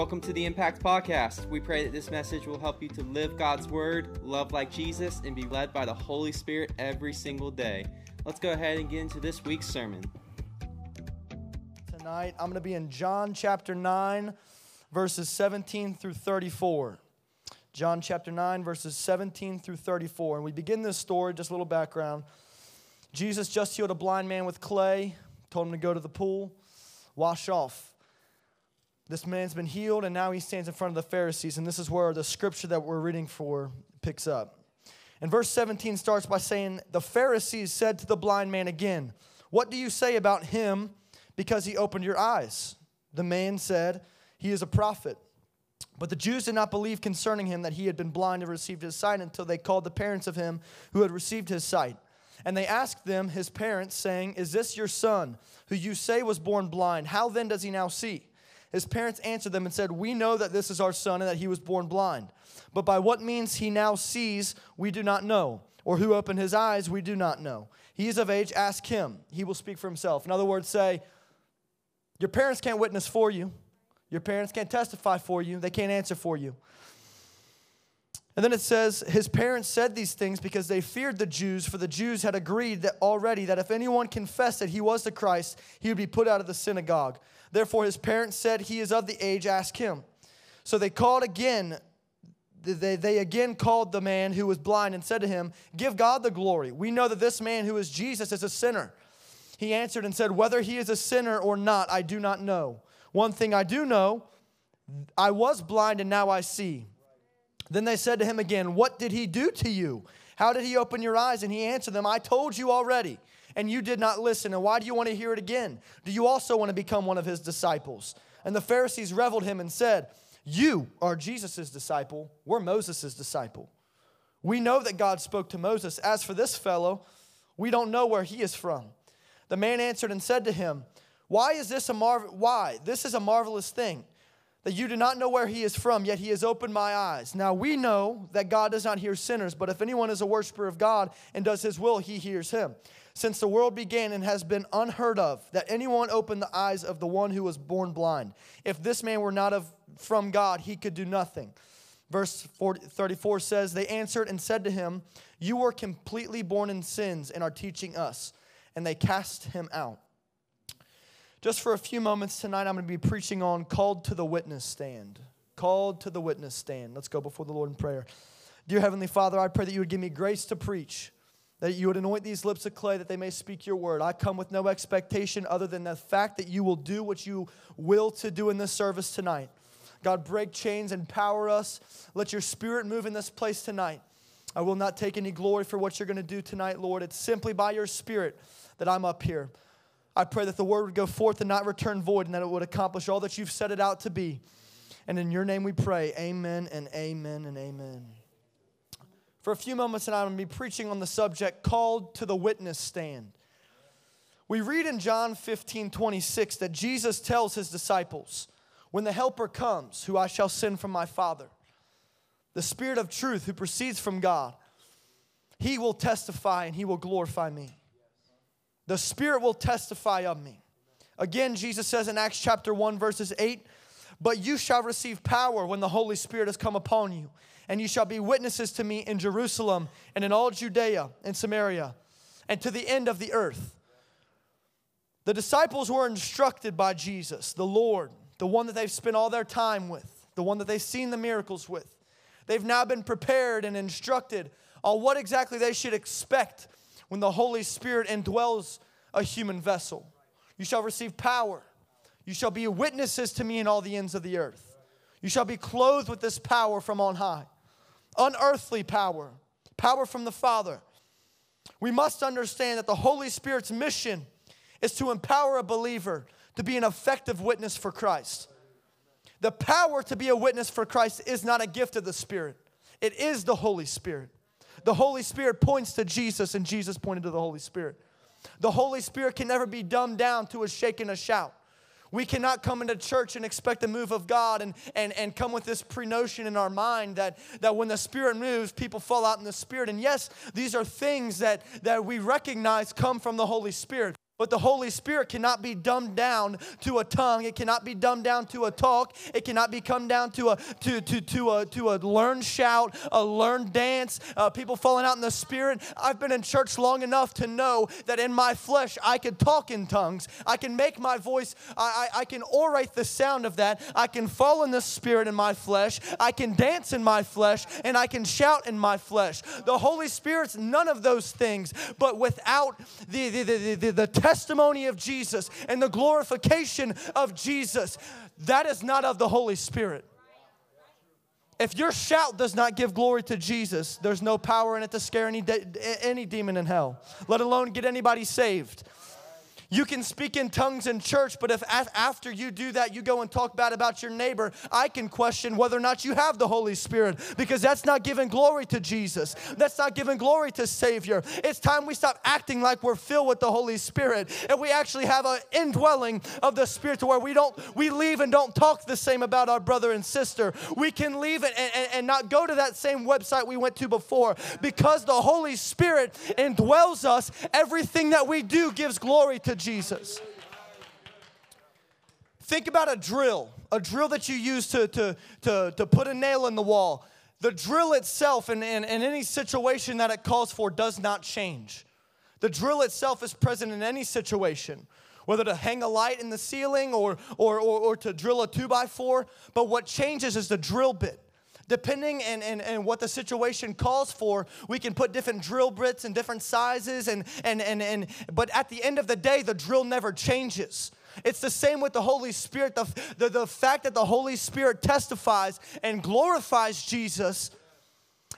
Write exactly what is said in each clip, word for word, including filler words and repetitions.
Welcome to the Impact Podcast. We pray that this message will help you to live God's Word, love like Jesus, and be led by the Holy Spirit every single day. Let's go ahead and get into this week's sermon. Tonight, I'm going to be in John chapter nine, verses seventeen through thirty-four. John chapter nine, verses seventeen through thirty-four. And we begin this story, just a little background. Jesus just healed a blind man with clay, told him to go to the pool, wash off. This man's been healed, and now he stands in front of the Pharisees, and this is where the scripture that we're reading for picks up. And verse seventeen starts by saying, "The Pharisees said to the blind man again, 'What do you say about him, because he opened your eyes?' The man said, 'He is a prophet.' But the Jews did not believe concerning him that he had been blind and received his sight until they called the parents of him who had received his sight. And they asked them, his parents, saying, 'Is this your son, who you say was born blind? How then does he now see?' His parents answered them and said, 'We know that this is our son and that he was born blind. But by what means he now sees, we do not know. Or who opened his eyes, we do not know. He is of age, ask him. He will speak for himself.'" In other words, say, your parents can't witness for you. Your parents can't testify for you. They can't answer for you. And then it says, his parents said these things because they feared the Jews, for the Jews had agreed that already that if anyone confessed that he was the Christ, he would be put out of the synagogue. Therefore, his parents said, "He is of the age, ask him." So they called again, they, they again called the man who was blind and said to him, "Give God the glory. We know that this man who is Jesus is a sinner." He answered and said, "Whether he is a sinner or not, I do not know. One thing I do know, I was blind and now I see." Then they said to him again, "What did he do to you? How did he open your eyes?" And he answered them, "I told you already, and you did not listen. And why do you want to hear it again? Do you also want to become one of his disciples?" And the Pharisees reviled him and said, "You are Jesus' disciple. We're Moses' disciple. We know that God spoke to Moses. As for this fellow, we don't know where he is from." The man answered and said to him, "Why is this a marvel? Why? This is a marvelous thing, that you do not know where he is from, yet he has opened my eyes. Now we know that God does not hear sinners, but if anyone is a worshiper of God and does his will, he hears him. Since the world began and has been unheard of, that anyone opened the eyes of the one who was born blind. If this man were not of from God, he could do nothing." Verse thirty-four says, "They answered and said to him, 'You were completely born in sins and are teaching us.' And they cast him out." Just for a few moments tonight, I'm going to be preaching on called to the witness stand. Called to the witness stand. Let's go before the Lord in prayer. Dear Heavenly Father, I pray that you would give me grace to preach, that you would anoint these lips of clay that they may speak your word. I come with no expectation other than the fact that you will do what you will to do in this service tonight. God, break chains, empower us. Let your spirit move in this place tonight. I will not take any glory for what you're going to do tonight, Lord. It's simply by your spirit that I'm up here. I pray that the word would go forth and not return void, and that it would accomplish all that you've set it out to be. And in your name we pray, amen and amen and amen. For a few moments tonight, I'm going to be preaching on the subject, called to the witness stand. We read in John fifteen twenty-six that Jesus tells his disciples, "When the Helper comes, who I shall send from my Father, the Spirit of truth who proceeds from God, he will testify and he will glorify me. The Spirit will testify of me." Again, Jesus says in Acts chapter one, verses eight, "But you shall receive power when the Holy Spirit has come upon you, and you shall be witnesses to me in Jerusalem and in all Judea and Samaria and to the end of the earth." The disciples were instructed by Jesus, the Lord, the one that they've spent all their time with, the one that they've seen the miracles with. They've now been prepared and instructed on what exactly they should expect when the Holy Spirit indwells a human vessel. "You shall receive power. You shall be witnesses to me in all the ends of the earth. You shall be clothed with this power from on high." Unearthly power. Power from the Father. We must understand that the Holy Spirit's mission is to empower a believer to be an effective witness for Christ. The power to be a witness for Christ is not a gift of the Spirit. It is the Holy Spirit. The Holy Spirit points to Jesus, and Jesus pointed to the Holy Spirit. The Holy Spirit can never be dumbed down to a shake and a shout. We cannot come into church and expect the move of God and, and, and come with this pre-notion in our mind that, that when the Spirit moves, people fall out in the Spirit. And yes, these are things that, that we recognize come from the Holy Spirit. But the Holy Spirit cannot be dumbed down to a tongue. It cannot be dumbed down to a talk. It cannot be come down to a to to to a to a learned shout, a learned dance. Uh, people falling out in the Spirit. I've been in church long enough to know that in my flesh I could talk in tongues. I can make my voice. I I, I can orate the sound of that. I can fall in the Spirit in my flesh. I can dance in my flesh, and I can shout in my flesh. The Holy Spirit's none of those things. But without the the the the, the test testimony of Jesus and the glorification of Jesus, that is not of the Holy Spirit. If your shout does not give glory to Jesus, there's no power in it to scare any de- any demon in hell, let alone get anybody saved. You can speak in tongues in church, but if af- after you do that, you go and talk bad about your neighbor, I can question whether or not you have the Holy Spirit, because that's not giving glory to Jesus. That's not giving glory to Savior. It's time we stop acting like we're filled with the Holy Spirit, and we actually have an indwelling of the Spirit to where we don't we leave and don't talk the same about our brother and sister. We can leave and, and, and not go to that same website we went to before, because the Holy Spirit indwells us. Everything that we do gives glory to Jesus. Think about a drill, a drill that you use to, to, to, to put a nail in the wall. The drill itself and in, in, in any situation that it calls for does not change. The drill itself is present in any situation, whether to hang a light in the ceiling or, or, or, or to drill a two by four. But what changes is the drill bit. Depending and and and what the situation calls for, we can put different drill bits and different sizes, and and and and. But at the end of the day, the drill never changes. It's the same with the Holy Spirit. The the, the fact that the Holy Spirit testifies and glorifies Jesus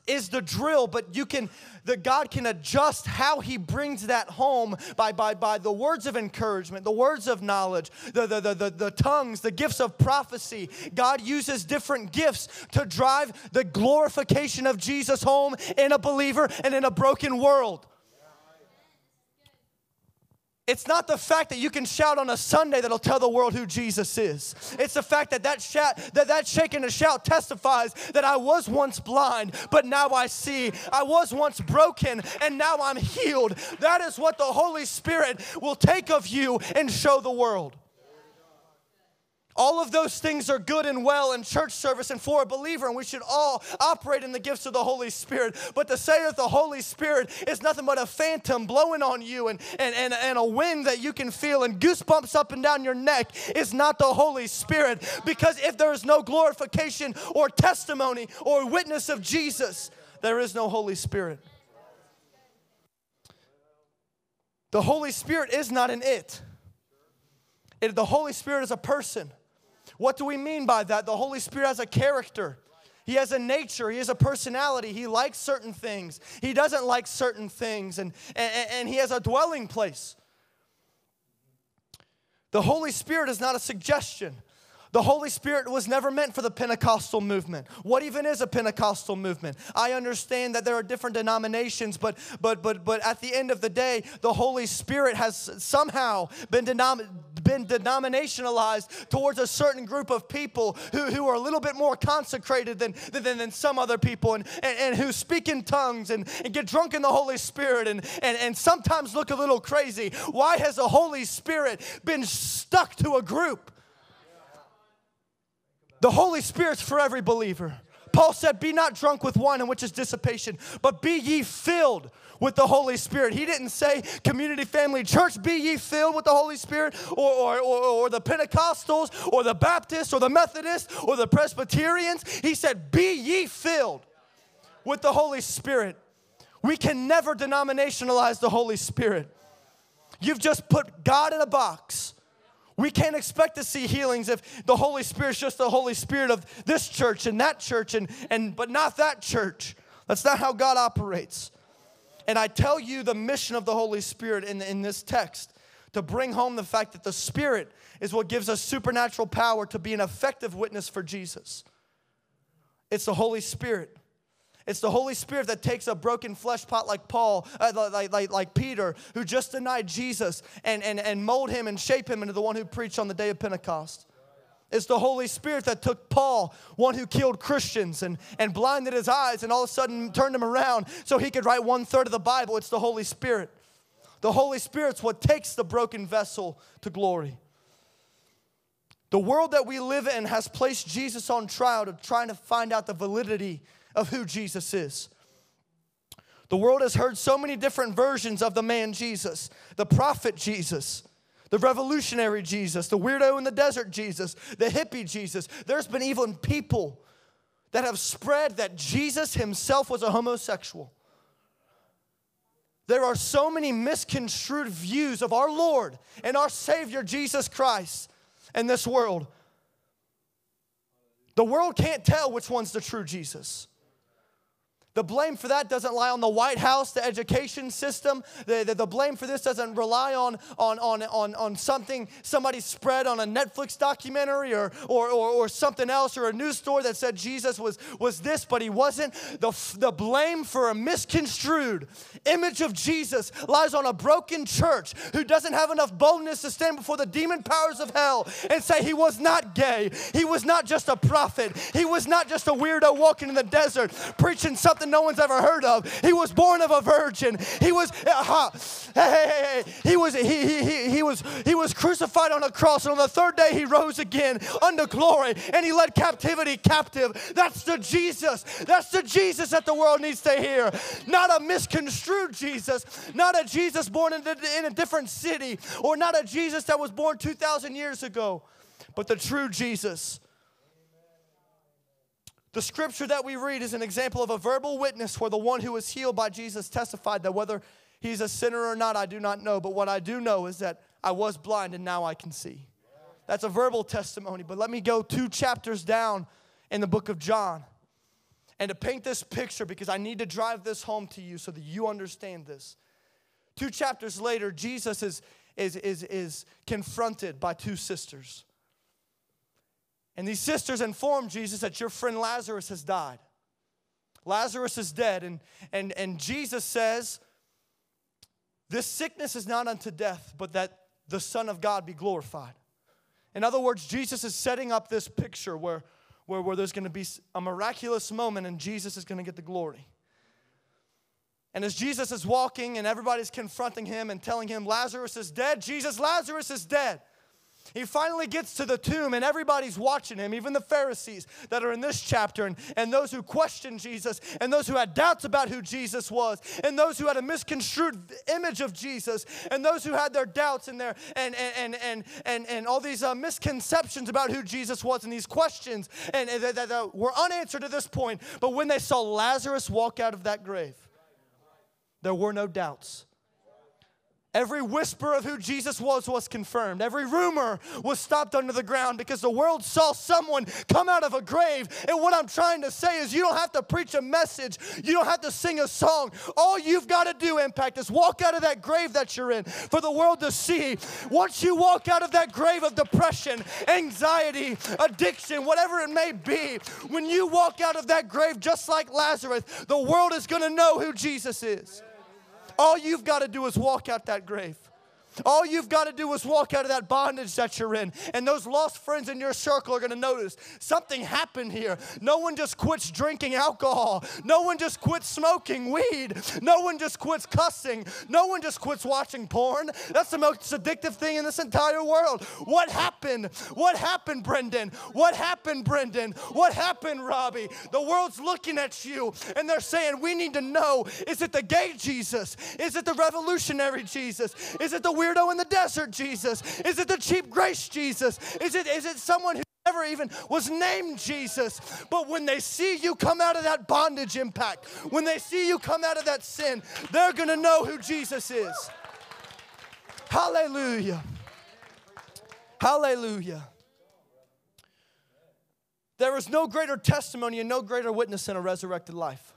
is the drill, but you can, the God can adjust how He brings that home by by by the words of encouragement, the words of knowledge, the the the the, the tongues, the gifts of prophecy. God uses different gifts to drive the glorification of Jesus home in a believer and in a broken world. It's not the fact that you can shout on a Sunday that'll tell the world who Jesus is. It's the fact that that, shout, that that shake and a shout testifies that I was once blind, but now I see. I was once broken, and now I'm healed. That is what the Holy Spirit will take of you and show the world. All of those things are good and well in church service and for a believer, and we should all operate in the gifts of the Holy Spirit. But to say that the Holy Spirit is nothing but a phantom blowing on you and, and, and, and a wind that you can feel and goosebumps up and down your neck is not the Holy Spirit. Because if there is no glorification or testimony or witness of Jesus, there is no Holy Spirit. The Holy Spirit is not an it. it the Holy Spirit is a person. What do we mean by that? The Holy Spirit has a character. He has a nature. He has a personality. He likes certain things. He doesn't like certain things. And, and, and He has a dwelling place. The Holy Spirit is not a suggestion. The Holy Spirit was never meant for the Pentecostal movement. What even is a Pentecostal movement? I understand that there are different denominations, but but but but at the end of the day, the Holy Spirit has somehow been denominated. been denominationalized towards a certain group of people who, who are a little bit more consecrated than, than, than some other people and, and, and who speak in tongues and, and get drunk in the Holy Spirit and, and, and sometimes look a little crazy. Why has the Holy Spirit been stuck to a group? The Holy Spirit's for every believer. Paul said, be not drunk with wine in which is dissipation, but be ye filled with the Holy Spirit. He didn't say community, family, church, be ye filled with the Holy Spirit, or, or, or, or the Pentecostals, or the Baptists, or the Methodists, or the Presbyterians. He said, be ye filled with the Holy Spirit. We can never denominationalize the Holy Spirit. You've just put God in a box. We can't expect to see healings if the Holy Spirit's just the Holy Spirit of this church and that church, and, and but not that church. That's not how God operates. And I tell you the mission of the Holy Spirit in, in this text, to bring home the fact that the Spirit is what gives us supernatural power to be an effective witness for Jesus. It's the Holy Spirit. It's the Holy Spirit that takes a broken flesh pot like Paul, uh, like, like, like Peter, who just denied Jesus, and, and, and mold him and shape him into the one who preached on the day of Pentecost. It's the Holy Spirit that took Paul, one who killed Christians and, and blinded his eyes and all of a sudden turned him around so he could write one third of the Bible. It's the Holy Spirit. The Holy Spirit's what takes the broken vessel to glory. The world that we live in has placed Jesus on trial to trying to find out the validity of who Jesus is. The world has heard so many different versions of the man Jesus, the prophet Jesus, the revolutionary Jesus, the weirdo in the desert Jesus, the hippie Jesus. There's been even people that have spread that Jesus himself was a homosexual. There are so many misconstrued views of our Lord and our Savior Jesus Christ in this world. The world can't tell which one's the true Jesus. The blame for that doesn't lie on the White House, the education system. The, the, the blame for this doesn't rely on, on, on, on, on something somebody spread on a Netflix documentary or, or, or, or something else or a news story that said Jesus was, was this, but he wasn't. The, the blame for a misconstrued image of Jesus lies on a broken church who doesn't have enough boldness to stand before the demon powers of hell and say he was not gay. He was not just a prophet. He was not just a weirdo walking in the desert preaching something no one's ever heard of. He was born of a virgin. He was uh, hey, hey, hey. He was he, he he he was he was crucified on a cross, and on the third day he rose again unto glory, and he led captivity captive. That's the Jesus. That's the Jesus that the world needs to hear. Not a misconstrued Jesus, not a Jesus born in, the, in a different city, or not a Jesus that was born two thousand years ago, but the true Jesus. The scripture that we read is an example of a verbal witness where the one who was healed by Jesus testified that whether he's a sinner or not, I do not know. But what I do know is that I was blind and now I can see. That's a verbal testimony. But let me go two chapters down in the book of John. And to paint this picture, because I need to drive this home to you so that you understand this. Two chapters later, Jesus is, is, is, is confronted by two sisters. And these sisters informed Jesus that your friend Lazarus has died. Lazarus is dead. And, and, and Jesus says, this sickness is not unto death, but that the Son of God be glorified. In other words, Jesus is setting up this picture where, where, where there's going to be a miraculous moment and Jesus is going to get the glory. And as Jesus is walking and everybody's confronting him and telling him, Lazarus is dead, Jesus, Lazarus is dead. He finally gets to the tomb and everybody's watching him, even the Pharisees that are in this chapter and, and those who questioned Jesus and those who had doubts about who Jesus was and those who had a misconstrued image of Jesus and those who had their doubts and their and and and and and, and all these uh, misconceptions about who Jesus was and these questions and, and that, that, that were unanswered at this point. But when they saw Lazarus walk out of that grave, there were no doubts. Every whisper of who Jesus was was confirmed. Every rumor was stopped under the ground because the world saw someone come out of a grave. And what I'm trying to say is you don't have to preach a message. You don't have to sing a song. All you've got to do, Impact, is walk out of that grave that you're in for the world to see. Once you walk out of that grave of depression, anxiety, addiction, whatever it may be, when you walk out of that grave just like Lazarus, the world is going to know who Jesus is. All you've got to do is walk out that grave. All you've got to do is walk out of that bondage that you're in. And those lost friends in your circle are going to notice something happened here. No one just quits drinking alcohol. No one just quits smoking weed. No one just quits cussing. No one just quits watching porn. That's the most addictive thing in this entire world. What happened? What happened, Brendan? What happened, Brendan? What happened, Robbie? The world's looking at you and they're saying, we need to know, is it the gay Jesus? Is it the revolutionary Jesus? Is it the weirdo in the desert Jesus? Is it the cheap grace Jesus? Is it is it someone who never even was named Jesus? But when they see you come out of that bondage, Impact, when they see you come out of that sin, they're going to know who Jesus is. Hallelujah. Hallelujah. There is no greater testimony and no greater witness in a resurrected life.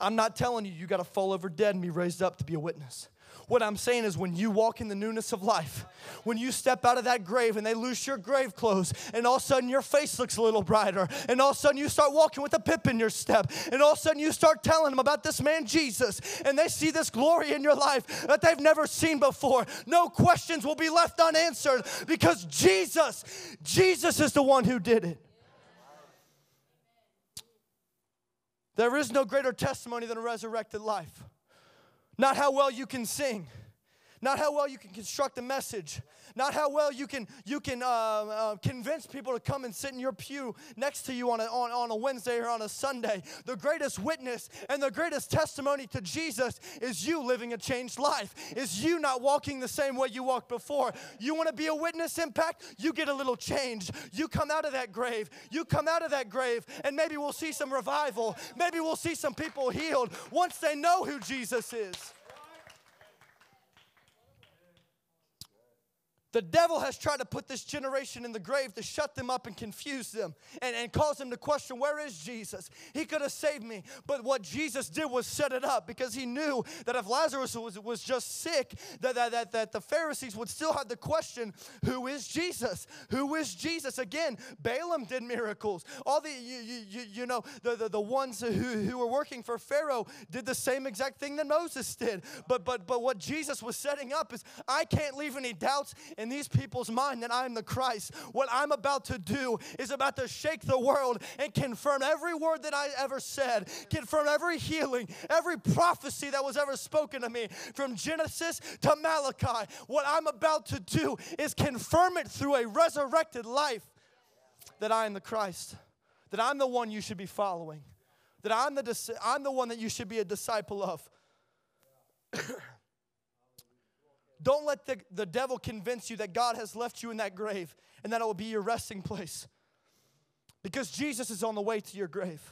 I'm not telling you, you got to fall over dead and be raised up to be a witness. What I'm saying is when you walk in the newness of life, when you step out of that grave and they loose your grave clothes and all of a sudden your face looks a little brighter and all of a sudden you start walking with a pip in your step and all of a sudden you start telling them about this man Jesus and they see this glory in your life that they've never seen before. No questions will be left unanswered because Jesus, Jesus is the one who did it. There is no greater testimony than a resurrected life. Not how well you can sing, Not how well you can construct a message. Not how well you can you can uh, uh, convince people to come and sit in your pew next to you on a, on, on a Wednesday or on a Sunday. The greatest witness and the greatest testimony to Jesus is you living a changed life. Is you not walking the same way you walked before. You want to be a witness impact? You get a little changed. You come out of that grave. You come out of that grave and maybe we'll see some revival. Maybe we'll see some people healed once they know who Jesus is. The devil has tried to put this generation in the grave to shut them up and confuse them and, and cause them to question, where is Jesus? He could have saved me. But what Jesus did was set it up because he knew that if Lazarus was, was just sick, that, that, that, that the Pharisees would still have the question, who is Jesus? Who is Jesus? Again, Balaam did miracles. All the, you, you, you know, the, the, the ones who, who were working for Pharaoh did the same exact thing that Moses did. But, but, but what Jesus was setting up is, I can't leave any doubts in in these people's mind that I'm the Christ. What I'm about to do is about to shake the world and confirm every word that I ever said, confirm every healing, every prophecy that was ever spoken to me from Genesis to Malachi. What I'm about to do is confirm it through a resurrected life that I am the Christ, that I'm the one you should be following, that I'm the, I'm the one that you should be a disciple of. Don't let the, the devil convince you that God has left you in that grave and that it will be your resting place. Because Jesus is on the way to your grave.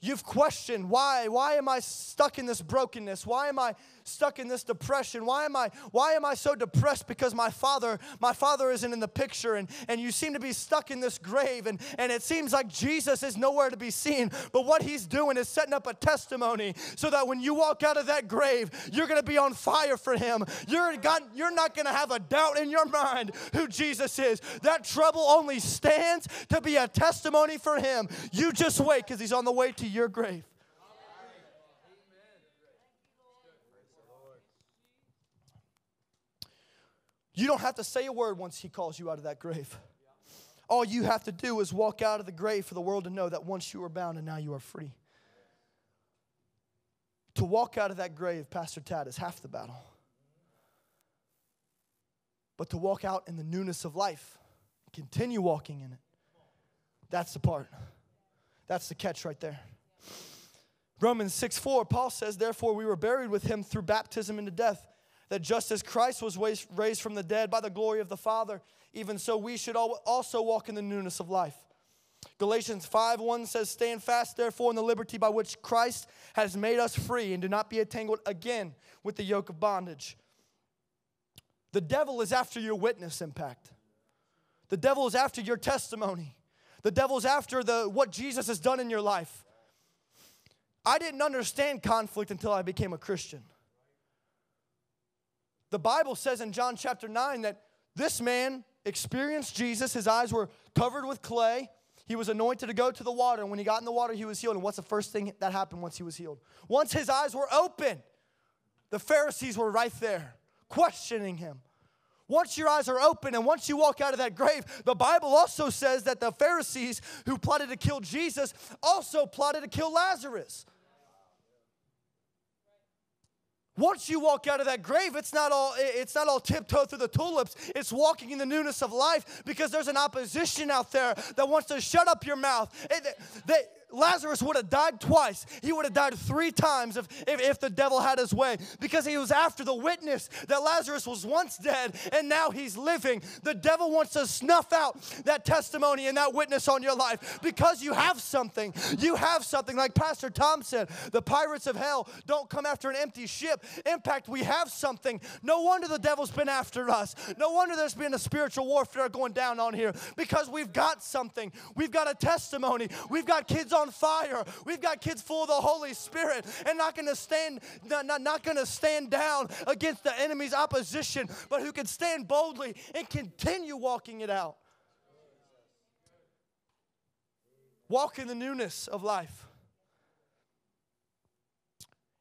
You've questioned, why? Why am I stuck in this brokenness? Why am I stuck in this depression? Why am I, why am I so depressed because my father, my father isn't in the picture? And, and you seem to be stuck in this grave. And, and it seems like Jesus is nowhere to be seen. But what he's doing is setting up a testimony so that when you walk out of that grave, you're going to be on fire for him. You're, God, you're not going to have a doubt in your mind who Jesus is. That trouble only stands to be a testimony for him. You just wait because he's on the way to you. Your grave. You don't have to say a word once he calls you out of that grave. All you have to do is walk out of the grave for the world to know that once you were bound and now you are free. To walk out of that grave, Pastor Tad, is half the battle. But to walk out in the newness of life, continue walking in it, that's the part. That's the catch right there. Romans six four, Paul says, therefore we were buried with him through baptism into death, that just as Christ was raised from the dead by the glory of the Father, even so we should also walk in the newness of life. Galatians five one says, stand fast therefore in the liberty by which Christ has made us free, and do not be entangled again with the yoke of bondage. The devil is after your witness impact. The devil is after your testimony. The devil's after the what Jesus has done in your life. I didn't understand conflict until I became a Christian. The Bible says in John chapter nine that this man experienced Jesus. His eyes were covered with clay. He was anointed to go to the water. And when he got in the water, he was healed. And what's the first thing that happened once he was healed? Once his eyes were open, the Pharisees were right there questioning him. Once your eyes are open and once you walk out of that grave, the Bible also says that the Pharisees who plotted to kill Jesus also plotted to kill Lazarus. Once you walk out of that grave, it's not all it's not all tiptoe through the tulips. It's walking in the newness of life because there's an opposition out there that wants to shut up your mouth. It, they, Lazarus would have died twice. He would have died three times if, if, if the devil had his way, because he was after the witness that Lazarus was once dead and now he's living. The devil wants to snuff out that testimony and that witness on your life because you have something. You have something. Like Pastor Tom said, the pirates of hell don't come after an empty ship. Impact, we have something. No wonder the devil's been after us. No wonder there's been a spiritual warfare going down on here, because we've got something. We've got a testimony. We've got kids on fire. We've got kids full of the Holy Spirit and not going to stand not, not going to stand down against the enemy's opposition, but who can stand boldly and continue walking it out. Walk in the newness of life.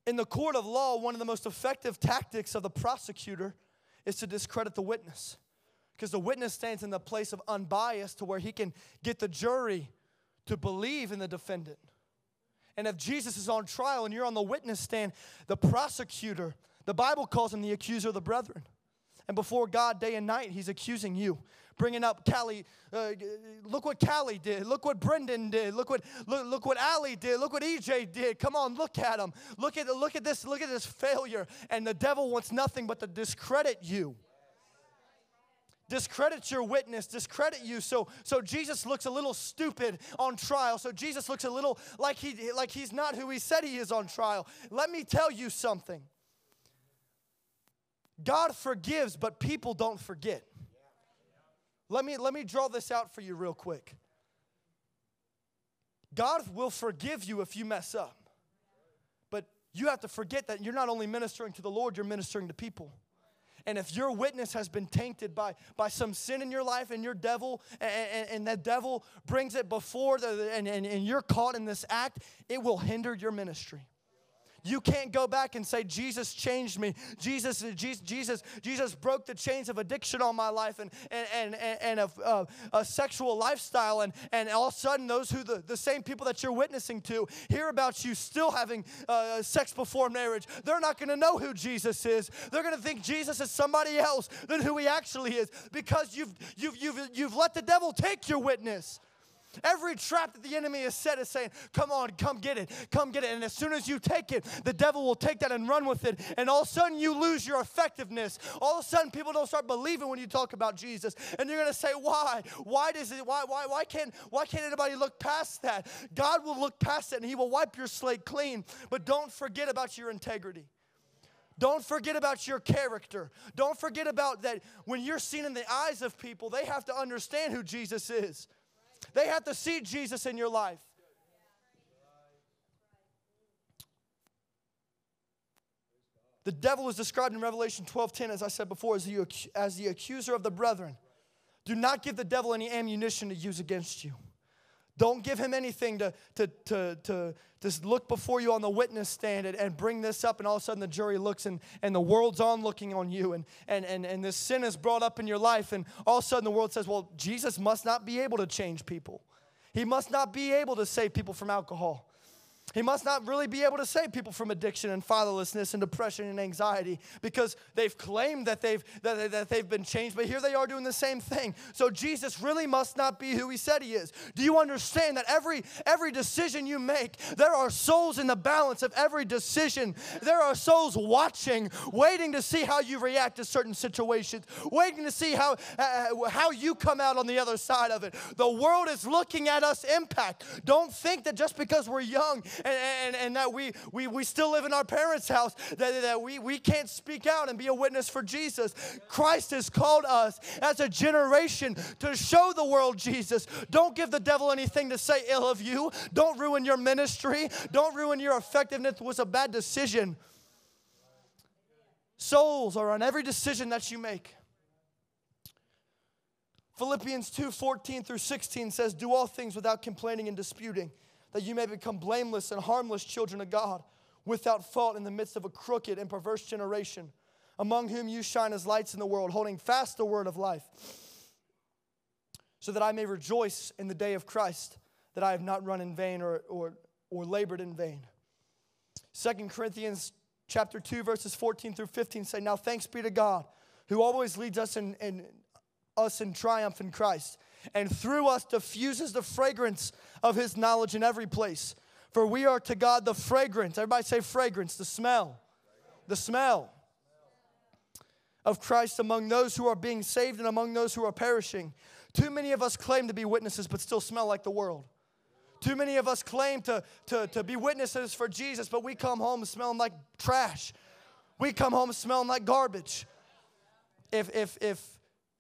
In the court of law, one of the most effective tactics of the prosecutor is to discredit the witness, because the witness stands in the place of unbiased to where he can get the jury to believe in the defendant. And if Jesus is on trial and you're on the witness stand, the prosecutor, The Bible calls him the accuser of the brethren. And before God, day and night, he's accusing you, bringing up Callie. Uh, look what Callie did. Look what Brendan did. Look what look, look what Allie did. Look what E J did. Come on, look at him. Look at look at this. Look at this failure. And the devil wants nothing but to discredit you, discredit your witness, discredit you. So so Jesus looks a little stupid on trial. So Jesus looks a little like he like he's not who he said he is on trial. Let me tell you something. God forgives, but people don't forget. Let me, let me draw this out for you real quick. God will forgive you if you mess up. But you have to forget that you're not only ministering to the Lord, you're ministering to people. And if your witness has been tainted by, by some sin in your life and your devil, and, and, and that devil brings it before, the, and, and, and you're caught in this act, it will hinder your ministry. You can't go back and say, Jesus changed me. Jesus Jesus, Jesus broke the chains of addiction on my life and, and, and, and of uh, a sexual lifestyle. And, and all of a sudden, those who the, the same people that you're witnessing to hear about you still having uh, sex before marriage. They're not going to know who Jesus is. They're going to think Jesus is somebody else than who he actually is, because you've, you've, you've, you've let the devil take your witness. Every trap that the enemy has set is saying, come on, come get it, come get it. And as soon as you take it, the devil will take that and run with it. And all of a sudden, you lose your effectiveness. All of a sudden, people don't start believing when you talk about Jesus. And you're going to say, why? Why does it? Why, why, why, can't, why can't anybody look past that? God will look past it, and he will wipe your slate clean. But don't forget about your integrity. Don't forget about your character. Don't forget about that when you're seen in the eyes of people, they have to understand who Jesus is. They have to see Jesus in your life. The devil is described in Revelation twelve ten, as I said before, as the, as the accuser of the brethren. Do not give the devil any ammunition to use against you. Don't give him anything to, to, to, to just look before you on the witness stand and, and bring this up, and all of a sudden the jury looks and, and the world's on looking on you, and, and, and, and this sin is brought up in your life, and all of a sudden the world says, well, Jesus must not be able to change people. He must not be able to save people from alcohol. He must not really be able to save people from addiction and fatherlessness and depression and anxiety, because they've claimed that they've, that, they, that they've been changed, but here they are doing the same thing. So Jesus really must not be who he said he is. Do you understand that every, every decision you make, there are souls in the balance of every decision. There are souls watching, waiting to see how you react to certain situations, waiting to see how, uh, how you come out on the other side of it. The world is looking at us impact. Don't think that just because we're young And, and, and that we, we, we still live in our parents' house, that, that we, we can't speak out and be a witness for Jesus. Christ has called us as a generation to show the world Jesus. Don't give the devil anything to say ill of you. Don't ruin your ministry. Don't ruin your effectiveness with a bad decision. Souls are on every decision that you make. Philippians two fourteen through sixteen says, do all things without complaining and disputing, that you may become blameless and harmless children of God, without fault in the midst of a crooked and perverse generation, among whom you shine as lights in the world, holding fast the word of life, so that I may rejoice in the day of Christ, that I have not run in vain or, or, or labored in vain. Second Corinthians chapter two, verses fourteen through fifteen say, now thanks be to God, who always leads us in, in, us in triumph in Christ, and through us diffuses the fragrance of his knowledge in every place. For we are to God the fragrance. Everybody say fragrance, the smell. The smell of Christ among those who are being saved and among those who are perishing. Too many of us claim to be witnesses but still smell like the world. Too many of us claim to, to, to be witnesses for Jesus, but we come home smelling like trash. We come home smelling like garbage. If, if, if,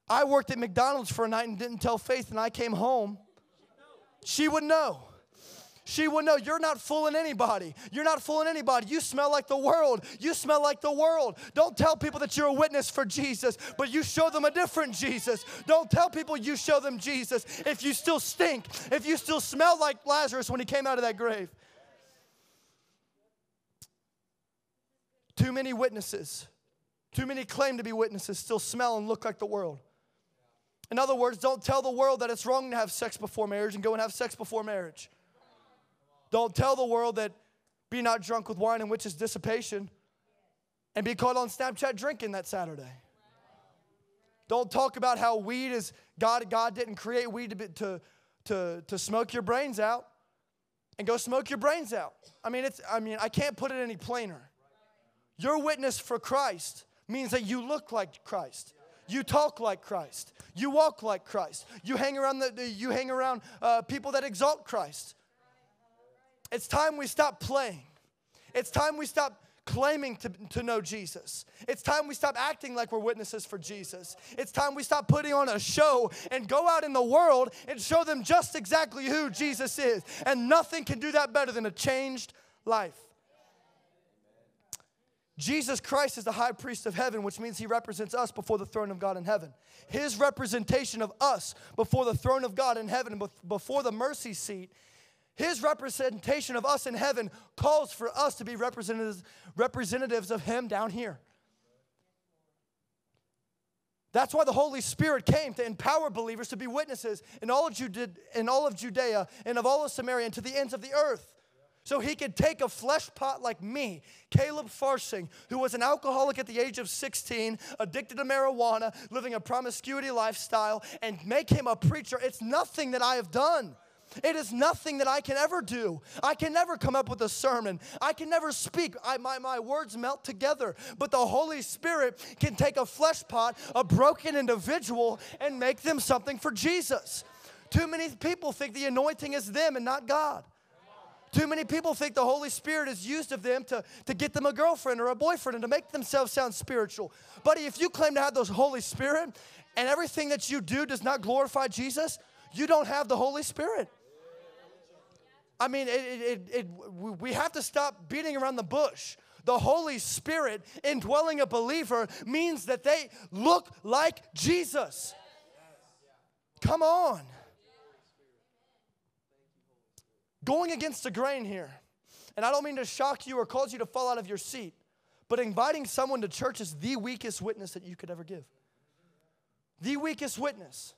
I worked at McDonald's for a night and didn't tell Faith, and I came home, she would know. She would know. You're not fooling anybody. You're not fooling anybody. You smell like the world. You smell like the world. Don't tell people that you're a witness for Jesus, but you show them a different Jesus. Don't tell people you show them Jesus if you still stink, if you still smell like Lazarus when he came out of that grave. Too many witnesses. Too many claim to be witnesses, still smell and look like the world. In other words, don't tell the world that it's wrong to have sex before marriage and go and have sex before marriage. Don't tell the world that be not drunk with wine in which is dissipation. and be caught on Snapchat drinking that Saturday. Don't talk about how weed is, God, God didn't create weed to, to, to, to smoke your brains out, and go smoke your brains out. I mean, it's, I mean, I can't put it any plainer. Your witness for Christ means that you look like Christ. You talk like Christ. You walk like Christ. You hang around, the, you hang around uh, people that exalt Christ. It's time we stop playing. It's time we stop claiming to, to know Jesus. It's time we stop acting like we're witnesses for Jesus. It's time we stop putting on a show and go out in the world and show them just exactly who Jesus is. And nothing can do that better than a changed life. Jesus Christ is the high priest of heaven, which means he represents us before the throne of God in heaven. His representation of us before the throne of God in heaven and before the mercy seat, his representation of us in heaven calls for us to be representatives, representatives of him down here. That's why the Holy Spirit came to empower believers to be witnesses in all of Judea, in all of Judea and of all of Samaria and to the ends of the earth. So he could take a flesh pot like me, Caleb Farfsing, who was an alcoholic at the age of sixteen, addicted to marijuana, living a promiscuity lifestyle, and make him a preacher. It's nothing that I have done. It is nothing that I can ever do. I can never come up with a sermon. I can never speak. I, my, my words melt together. But the Holy Spirit can take a flesh pot, a broken individual, and make them something for Jesus. Too many people think the anointing is them and not God. Too many people think the Holy Spirit is used of them to, to get them a girlfriend or a boyfriend and to make themselves sound spiritual. Buddy, if you claim to have the Holy Spirit and everything that you do does not glorify Jesus, you don't have the Holy Spirit. I mean, it, it, it, it, we have to stop beating around the bush. The Holy Spirit indwelling a believer means that they look like Jesus. Come on. Going against the grain here. And I don't mean to shock you or cause you to fall out of your seat, but inviting someone to church is the weakest witness that you could ever give. The weakest witness.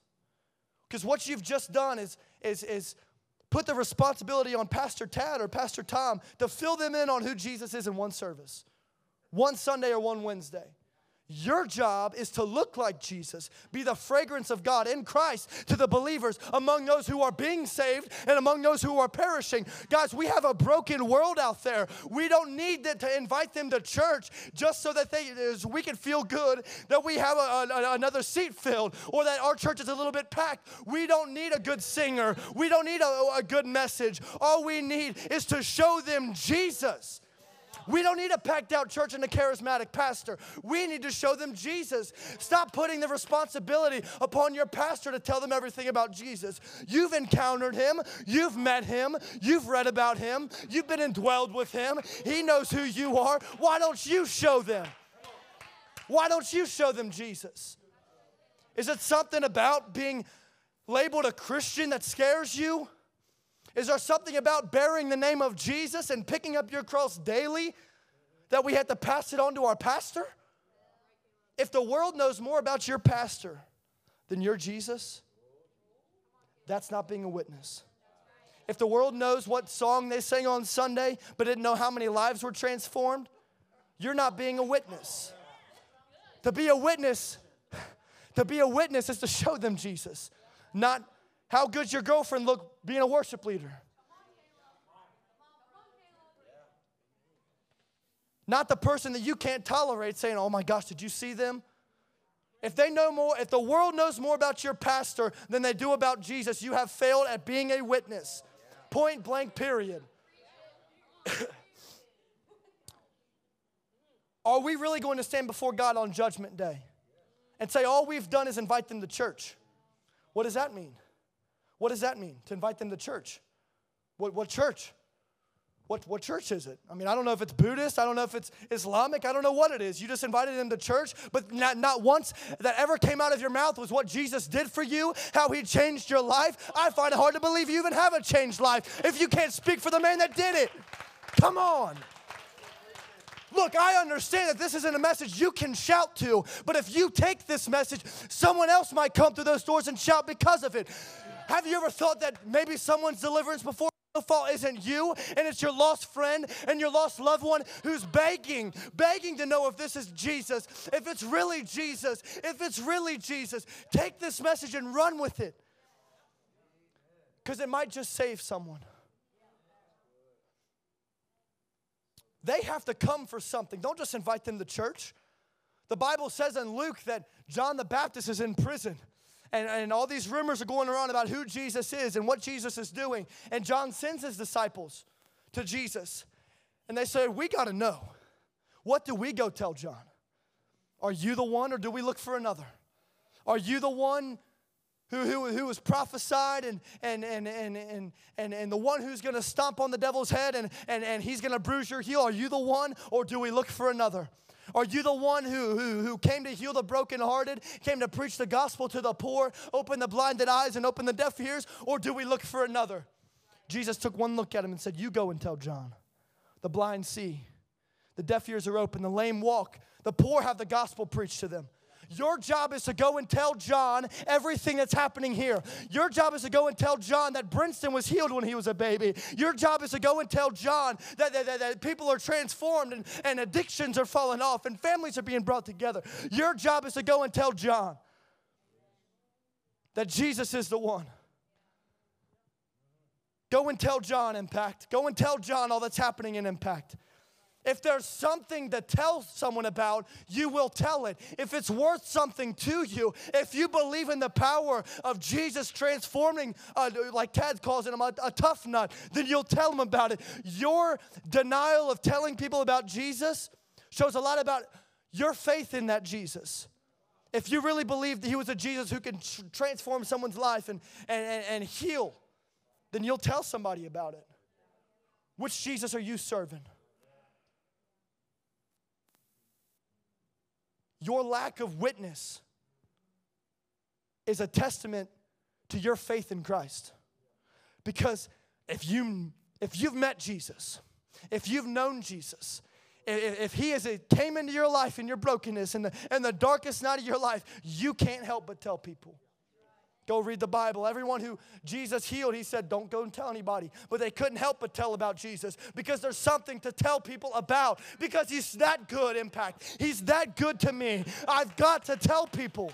Because what you've just done is, is, is put the responsibility on Pastor Tad or Pastor Tom to fill them in on who Jesus is in one service, one Sunday or one Wednesday. Your job is to look like Jesus, be the fragrance of God in Christ to the believers among those who are being saved and among those who are perishing. Guys, we have a broken world out there. We don't need that to invite them to church just so that they, we can feel good that we have a, a, another seat filled or that our church is a little bit packed. We don't need a good singer. We don't need a, a good message. All we need is to show them Jesus. We don't need a packed out church and a charismatic pastor. We need to show them Jesus. Stop putting the responsibility upon your pastor to tell them everything about Jesus. You've encountered him. You've met him. You've read about him. You've been indwelled with him. He knows who you are. Why don't you show them? Why don't you show them Jesus? Is it something about being labeled a Christian that scares you? Is there something about bearing the name of Jesus and picking up your cross daily that we had to pass it on to our pastor? If the world knows more about your pastor than your Jesus, that's not being a witness. If the world knows what song they sang on Sunday but didn't know how many lives were transformed, you're not being a witness. To be a witness, to be a witness is to show them Jesus, not how good your girlfriend look being a worship leader. Not the person that you can't tolerate saying, oh my gosh, did you see them? If they know more, if the world knows more about your pastor than they do about Jesus, you have failed at being a witness. Point blank, period. Are we really going to stand before God on Judgment Day and say all we've done is invite them to church? What does that mean? What does that mean, to invite them to church? What, what church? What, what church is it? I mean, I don't know if it's Buddhist. I don't know if it's Islamic. I don't know what it is. You just invited them to church, but not, not once that ever came out of your mouth was what Jesus did for you, how he changed your life. I find it hard to believe you even have a changed life if you can't speak for the man that did it. Come on. Look, I understand that this isn't a message you can shout to, but if you take this message, someone else might come through those doors and shout because of it. Have you ever thought that maybe someone's deliverance before fault isn't you, and it's your lost friend and your lost loved one who's begging, begging to know if this is Jesus, if it's really Jesus, if it's really Jesus. Take this message and run with it, because it might just save someone. They have to come for something. Don't just invite them to church. The Bible says in Luke that John the Baptist is in prison. And, and all these rumors are going around about who Jesus is and what Jesus is doing. And John sends his disciples to Jesus. And they say, we got to know. What do we go tell John? Are you the one, or do we look for another? Are you the one who, who, who was prophesied and, and, and, and, and, and, and the one who's going to stomp on the devil's head and, and, and he's going to bruise your heel? Are you the one, or do we look for another? Are you the one who, who, who came to heal the brokenhearted, came to preach the gospel to the poor, open the blinded eyes and open the deaf ears, or do we look for another? Jesus took one look at him and said, you go and tell John. The blind see, the deaf ears are open, the lame walk, the poor have the gospel preached to them. Your job is to go and tell John everything that's happening here. Your job is to go and tell John that Princeton was healed when he was a baby. Your job is to go and tell John that, that, that, that people are transformed and, and addictions are falling off and families are being brought together. Your job is to go and tell John that Jesus is the one. Go and tell John, Impact. Go and tell John all that's happening in Impact. If there's something to tell someone about, you will tell it. If it's worth something to you, if you believe in the power of Jesus transforming, uh, like Tad calls it, a, a tough nut, then you'll tell them about it. Your denial of telling people about Jesus shows a lot about your faith in that Jesus. If you really believe that he was a Jesus who can tr- transform someone's life and, and, and, and heal, then you'll tell somebody about it. Which Jesus are you serving? Your lack of witness is a testament to your faith in Christ. Because if, you, if you've met Jesus, if you've known Jesus, if, if he is a, came into your life in your brokenness and the, and the darkest night of your life, you can't help but tell people. Go read the Bible. Everyone who Jesus healed, he said, don't go and tell anybody. But they couldn't help but tell about Jesus, because there's something to tell people about, because he's that good, Impact. He's that good to me. I've got to tell people.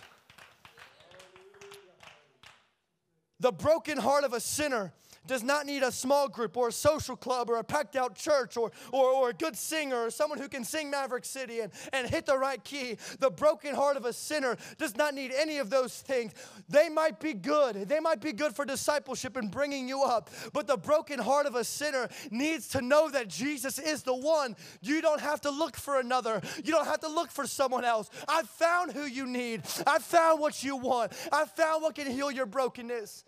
The broken heart of a sinner does not need a small group or a social club or a packed out church or, or, or a good singer or someone who can sing Maverick City and, and hit the right key. The broken heart of a sinner does not need any of those things. They might be good. They might be good for discipleship and bringing you up. But the broken heart of a sinner needs to know that Jesus is the one. You don't have to look for another. You don't have to look for someone else. I've found who you need. I've found what you want. I've found what can heal your brokenness.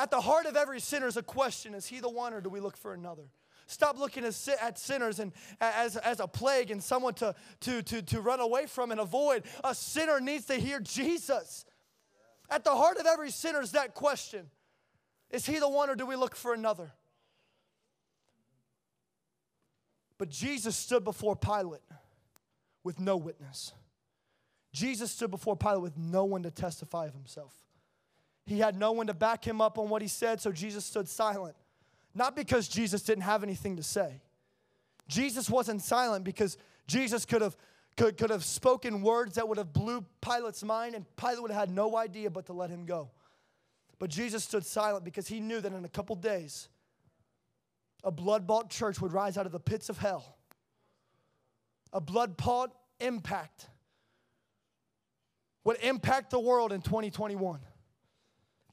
At the heart of every sinner is a question. Is he the one, or do we look for another? Stop looking at sinners and as, as a plague and someone to, to, to, to run away from and avoid. A sinner needs to hear Jesus. At the heart of every sinner is that question. Is he the one, or do we look for another? But Jesus stood before Pilate with no witness. Jesus stood before Pilate with no one to testify of himself. He had no one to back him up on what he said, so Jesus stood silent. Not because Jesus didn't have anything to say. Jesus wasn't silent because Jesus could have, could, could have spoken words that would have blew Pilate's mind, and Pilate would have had no idea but to let him go. But Jesus stood silent because he knew that in a couple days, a blood-bought church would rise out of the pits of hell. A blood-bought Impact would impact the world in twenty twenty-one.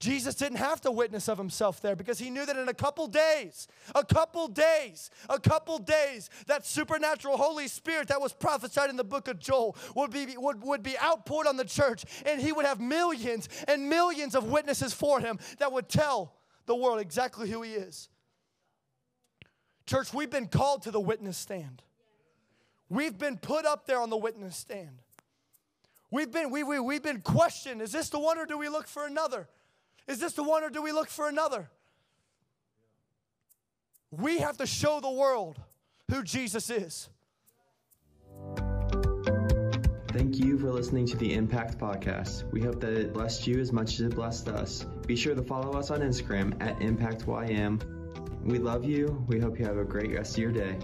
Jesus didn't have to witness of himself there because he knew that in a couple days, a couple days, a couple days, that supernatural Holy Spirit that was prophesied in the book of Joel would be, would, would be outpoured on the church, and he would have millions and millions of witnesses for him that would tell the world exactly who he is. Church, we've been called to the witness stand. We've been put up there on the witness stand. We've been, we, we, we've been questioned, is this the one, or do we look for another? Is this the one, or do we look for another? We have to show the world who Jesus is. Thank you for listening to the Impact Podcast. We hope that it blessed you as much as it blessed us. Be sure to follow us on Instagram at Impact Y M. We love you. We hope you have a great rest of your day.